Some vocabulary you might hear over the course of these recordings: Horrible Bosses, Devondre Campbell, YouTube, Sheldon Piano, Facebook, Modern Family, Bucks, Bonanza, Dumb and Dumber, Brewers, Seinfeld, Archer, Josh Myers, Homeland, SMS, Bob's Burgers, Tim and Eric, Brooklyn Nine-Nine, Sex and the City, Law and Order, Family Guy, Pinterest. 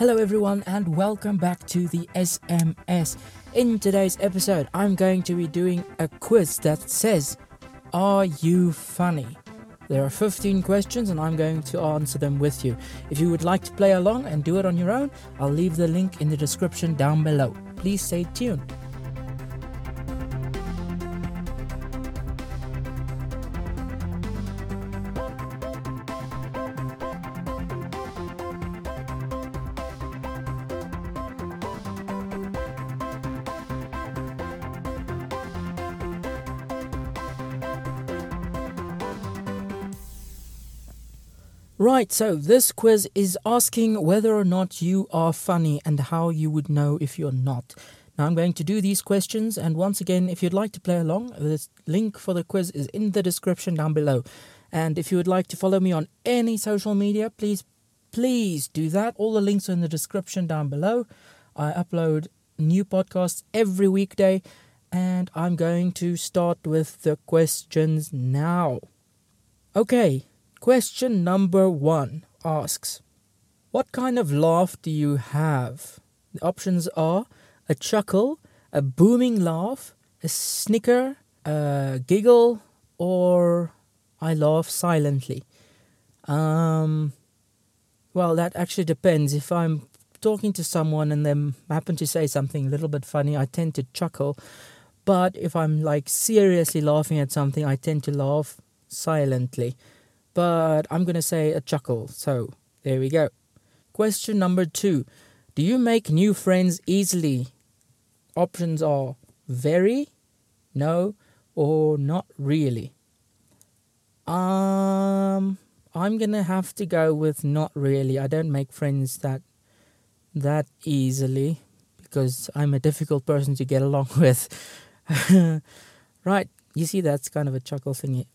Hello everyone and welcome back to the SMS. In today's episode, I'm going to be doing a quiz that says, are you funny? There are 15 questions and I'm going to answer them with you. If you would like to play along and do it on your own, I'll leave the link in the description down below. Please stay tuned. Right, so this quiz is asking whether or not you are funny and how you would know if you're not. Now I'm going to do these questions, and once again, if you'd like to play along, the link for the quiz is in the description down below. And if you would like to follow me on any social media, please do that. All the links are in the description down below. I upload new podcasts every weekday, and I'm going to start with the questions now. Okay. Question number 1 asks, what kind of laugh do you have? The options are a chuckle, a booming laugh, a snicker, a giggle, or I laugh silently. Well, that actually depends. If I'm talking to someone and they happen to say something a little bit funny, I tend to chuckle. But if I'm like seriously laughing at something, I tend to laugh silently. But I'm going to say a chuckle, so there we go. Question number 2. Do you make new friends easily? Options are very, no, or not really. I'm going to have to go with not really. I don't make friends that easily because I'm a difficult person to get along with. Right, you see that's kind of a chuckle thingy.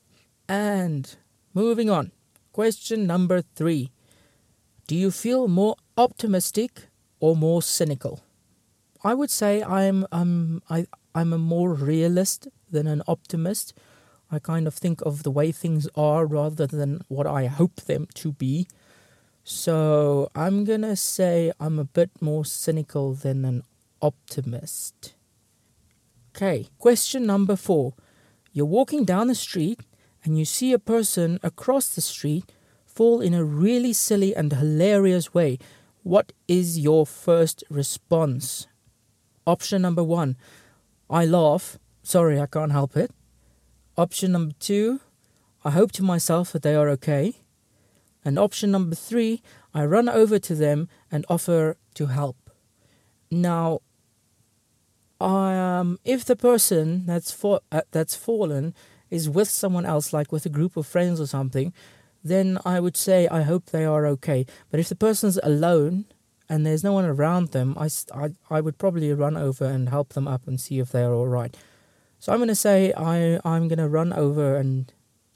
And moving on. Question number 3. Do you feel more optimistic or more cynical? I would say I'm a more realist than an optimist. I kind of think of the way things are rather than what I hope them to be. So I'm going to say I'm a bit more cynical than an optimist. Okay. Question number 4. You're walking down the street and you see a person across the street fall in a really silly and hilarious way. What is your first response? Option number 1, I laugh. Sorry, I can't help it. Option number 2, I hope to myself that they are okay. And option number 3, I run over to them and offer to help. Now, if the person that's fallen is with someone else, like with a group of friends or something, then I would say I hope they are okay. But if the person's alone and there's no one around them, I would probably run over and help them up and see if they are all right. So I'm going to say I'm going to run over and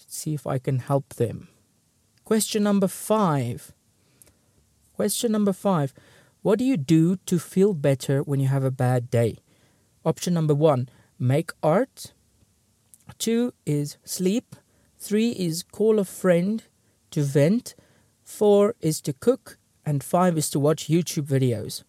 see if I can help them. Question number 5. What do you do to feel better when you have a bad day? Option number 1, make art. 2 is sleep, 3 is call a friend to vent, 4 is to cook, and 5 is to watch YouTube videos.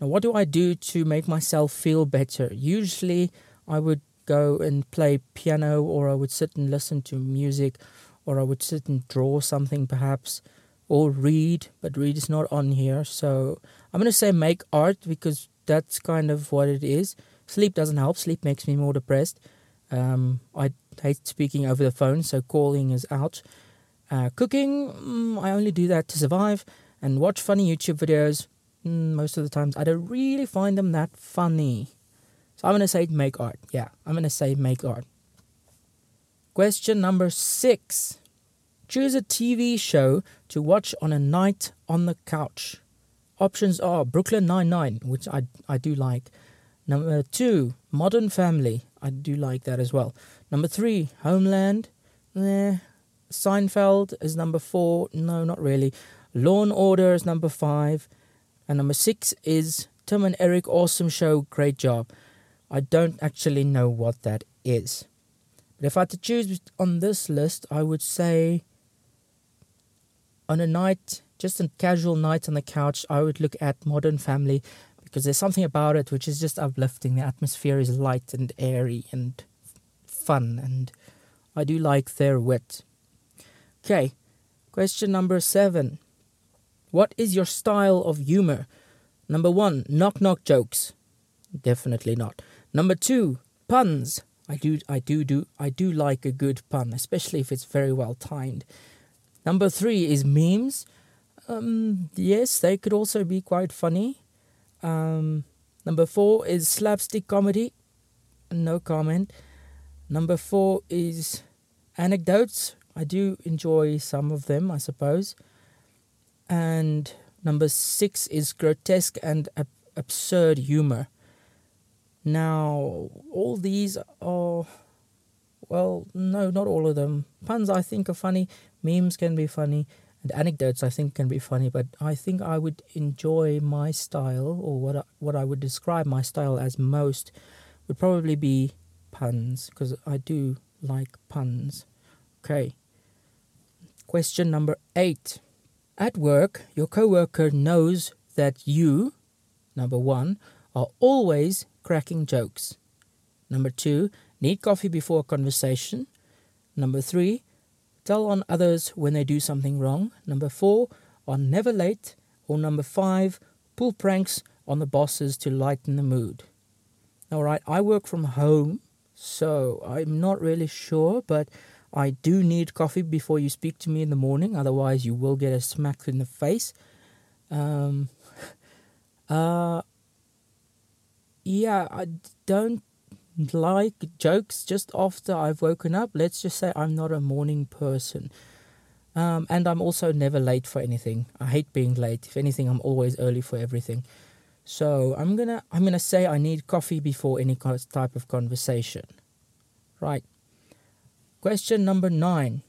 Now, what do I do to make myself feel better? Usually, I would go and play piano, or I would sit and listen to music, or I would sit and draw something perhaps, or read, but read is not on here. So I'm going to say make art because that's kind of what it is. Sleep doesn't help. Sleep makes me more depressed. I hate speaking over the phone, so calling is out. Cooking, I only do that to survive. And watch funny YouTube videos, most of the times I don't really find them that funny. So I'm going to say make art. Yeah, I'm going to say make art. Question number 6. Choose a TV show to watch on a night on the couch. Options are Brooklyn Nine-Nine, which I do like. Number 2, Modern Family. I do like that as well. Number 3, Homeland. Seinfeld is number 4. No, not really. Law and Order is number 5. And number 6 is Tim and Eric. Awesome show. Great job. I don't actually know what that is. But if I had to choose on this list, I would say on a night just a casual night on the couch, I would look at Modern Family because there's something about it which is just uplifting. The atmosphere is light and airy and fun, and I do like their wit. Okay, question number 7. What is your style of humor? Number 1, knock-knock jokes. Definitely not. Number 2, puns. I do like a good pun, especially if it's very well timed. Number 3 is memes. Yes, they could also be quite funny. Number 4 is slapstick comedy. No comment. Number 4 is anecdotes. I do enjoy some of them, I suppose. And number 6 is grotesque and absurd humor. Now, all these are, well, no, not all of them. Puns, I think, are funny. Memes can be funny. And anecdotes, I think, can be funny. But I think I would enjoy my style, or what I would describe my style as most, would probably be puns, because I do like puns. Okay. Question number 8. At work, your coworker knows that you, number 1, are always cracking jokes. Number 2, need coffee before a conversation. Number 3, tell on others when they do something wrong. Number 4, are never late. Or number 5, pull pranks on the bosses to lighten the mood. All right, I work from home, so I'm not really sure, but I do need coffee before you speak to me in the morning, otherwise you will get a smack in the face. Yeah, I don't like jokes just after I've woken up. Let's just say I'm not a morning person. And I'm also never late for anything. I hate being late. If anything, I'm always early for everything. So I'm gonna say I need coffee before any type of conversation. Right. Question number 9.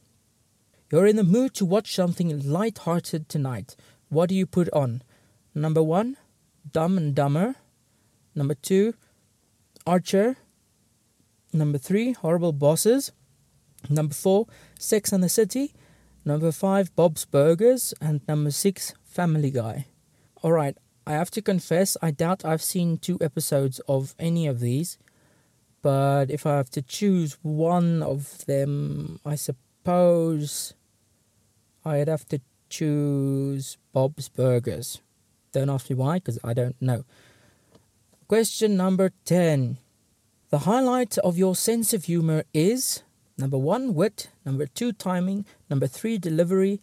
You're in the mood to watch something light-hearted tonight. What do you put on? Number 1, Dumb and Dumber. Number 2, Archer. Number 3, Horrible Bosses. Number 4, Sex and the City. Number 5, Bob's Burgers. And number 6, Family Guy. All right, I have to confess, I doubt I've seen 2 episodes of any of these. But if I have to choose one of them, I suppose I'd have to choose Bob's Burgers. Don't ask me why, because I don't know. Question number 10. The highlight of your sense of humor is, number 1, wit, number 2, timing, number 3, delivery,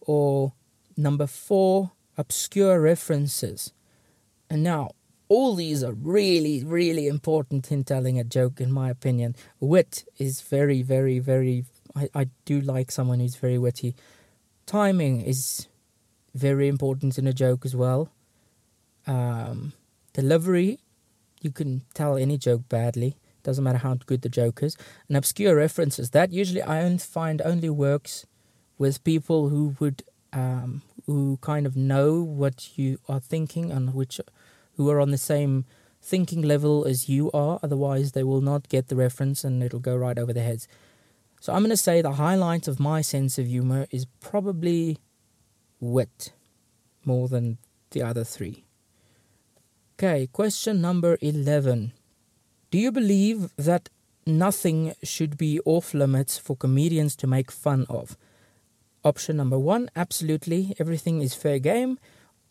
or number 4, obscure references. And now, all these are really, really important in telling a joke, in my opinion. Wit is very, very, very... I do like someone who's very witty. Timing is very important in a joke as well. Delivery, you can tell any joke badly. Doesn't matter how good the joke is. And obscure references, that usually I find only works with people who kind of know what you are thinking and who are on the same thinking level as you are. Otherwise, they will not get the reference and it'll go right over their heads. So I'm going to say the highlight of my sense of humor is probably wit more than the other 3. Okay, question number 11. Do you believe that nothing should be off limits for comedians to make fun of? Option number 1, absolutely, everything is fair game.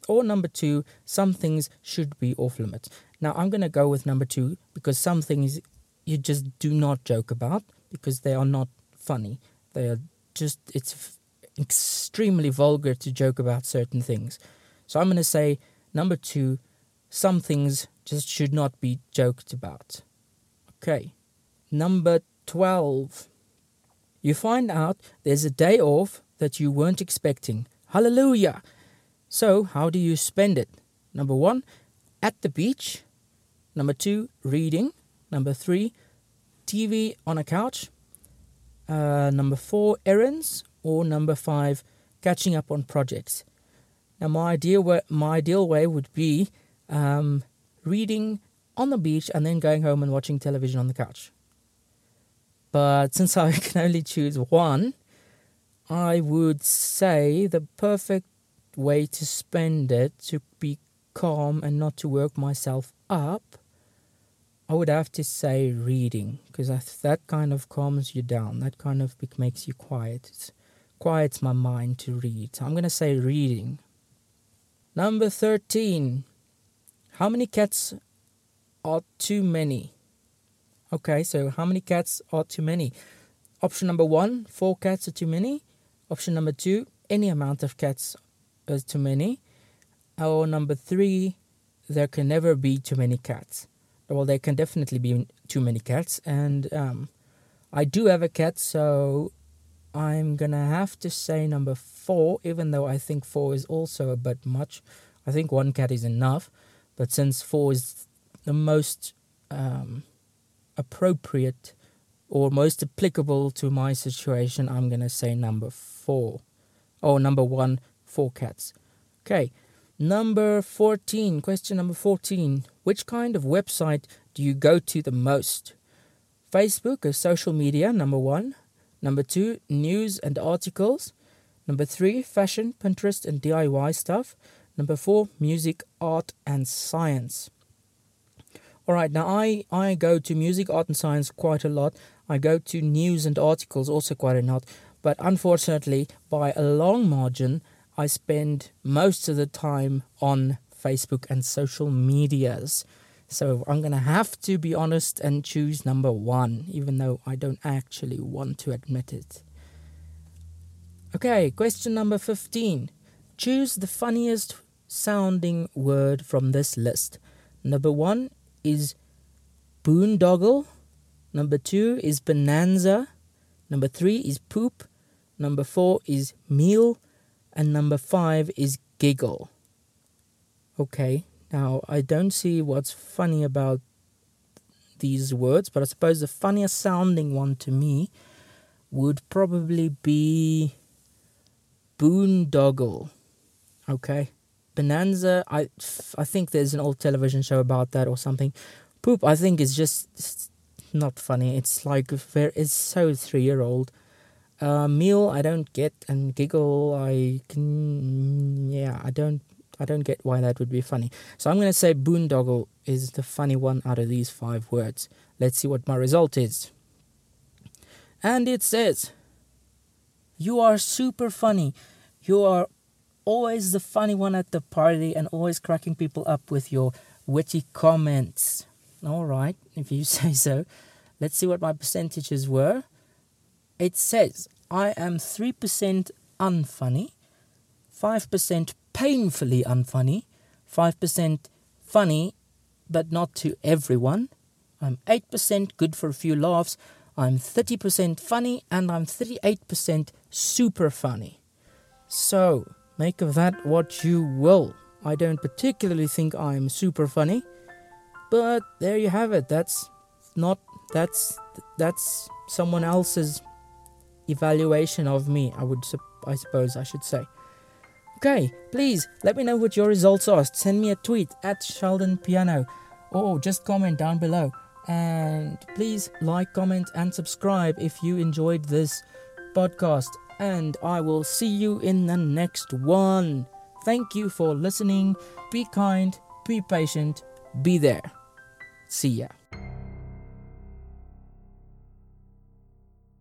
Or number 2, some things should be off limits. Now, I'm going to go with number 2 because some things you just do not joke about because they are not funny. They are just, it's extremely vulgar to joke about certain things. So I'm going to say number 2, some things just should not be joked about. Okay. Number 12. You find out there's a day off that you weren't expecting. Hallelujah! So, how do you spend it? Number 1, at the beach. Number 2, reading. Number 3, TV on a couch. Number 4, errands. Or number 5, catching up on projects. Now, my ideal way would be reading on the beach and then going home and watching television on the couch. But since I can only choose one, I would say the perfect way to spend it, to be calm and not to work myself up, I would have to say reading, because that kind of calms you down. That kind of makes you quiet. It quiets my mind to read. So I'm going to say reading. Number 13. How many cats are too many? Okay, so how many cats are too many? Option number 1, 4 cats are too many. Option number 2, any amount of cats is too many. Or number 3, there can never be too many cats. Well, there can definitely be too many cats. And I do have a cat, so I'm going to have to say number 4, even though I think 4 is also a bit much. I think 1 cat is enough. But since 4 is the most appropriate or most applicable to my situation, I'm going to say number 4. Or number 1, 4 cats. Okay, number 14. Question number 14. Which kind of website do you go to the most? Facebook is social media, number 1. Number 2, news and articles. Number 3, fashion, Pinterest and DIY stuff. Number 4, music, art and science. Alright, now I go to music, art and science quite a lot. I go to news and articles also quite a lot. But unfortunately, by a long margin, I spend most of the time on Facebook and social medias. So I'm going to have to be honest and choose number 1, even though I don't actually want to admit it. Okay, question number 15. Choose the funniest sounding word from this list. Number 1 is boondoggle. Number 2 is bonanza. Number 3 is poop. Number 4 is meal. And number 5 is giggle. Okay. Now, I don't see what's funny about these words, but I suppose the funniest sounding one to me would probably be boondoggle. Okay. Bonanza, I think there's an old television show about that or something. Poop, I think, is just not funny. It's like, it's so 3-year-old. Meal, I don't get. And giggle, I don't get why that would be funny. So I'm going to say boondoggle is the funny one out of these 5 words. Let's see what my result is. And it says, you are super funny. You are always the funny one at the party and always cracking people up with your witty comments. All right, if you say so. Let's see what my percentages were. It says, I am 3% unfunny, 5% painfully unfunny, 5% funny, but not to everyone. I'm 8% good for a few laughs. I'm 30% funny, and I'm 38% super funny. So, make of that what you will. I don't particularly think I'm super funny, but there you have it. That's someone else's evaluation of me, I suppose I should say. Okay, please let me know what your results are. Send me a tweet at Sheldon Piano, or just comment down below. And please like, comment and subscribe if you enjoyed this podcast. And I will see you in the next one. Thank you for listening. Be kind, be patient, be there. See ya.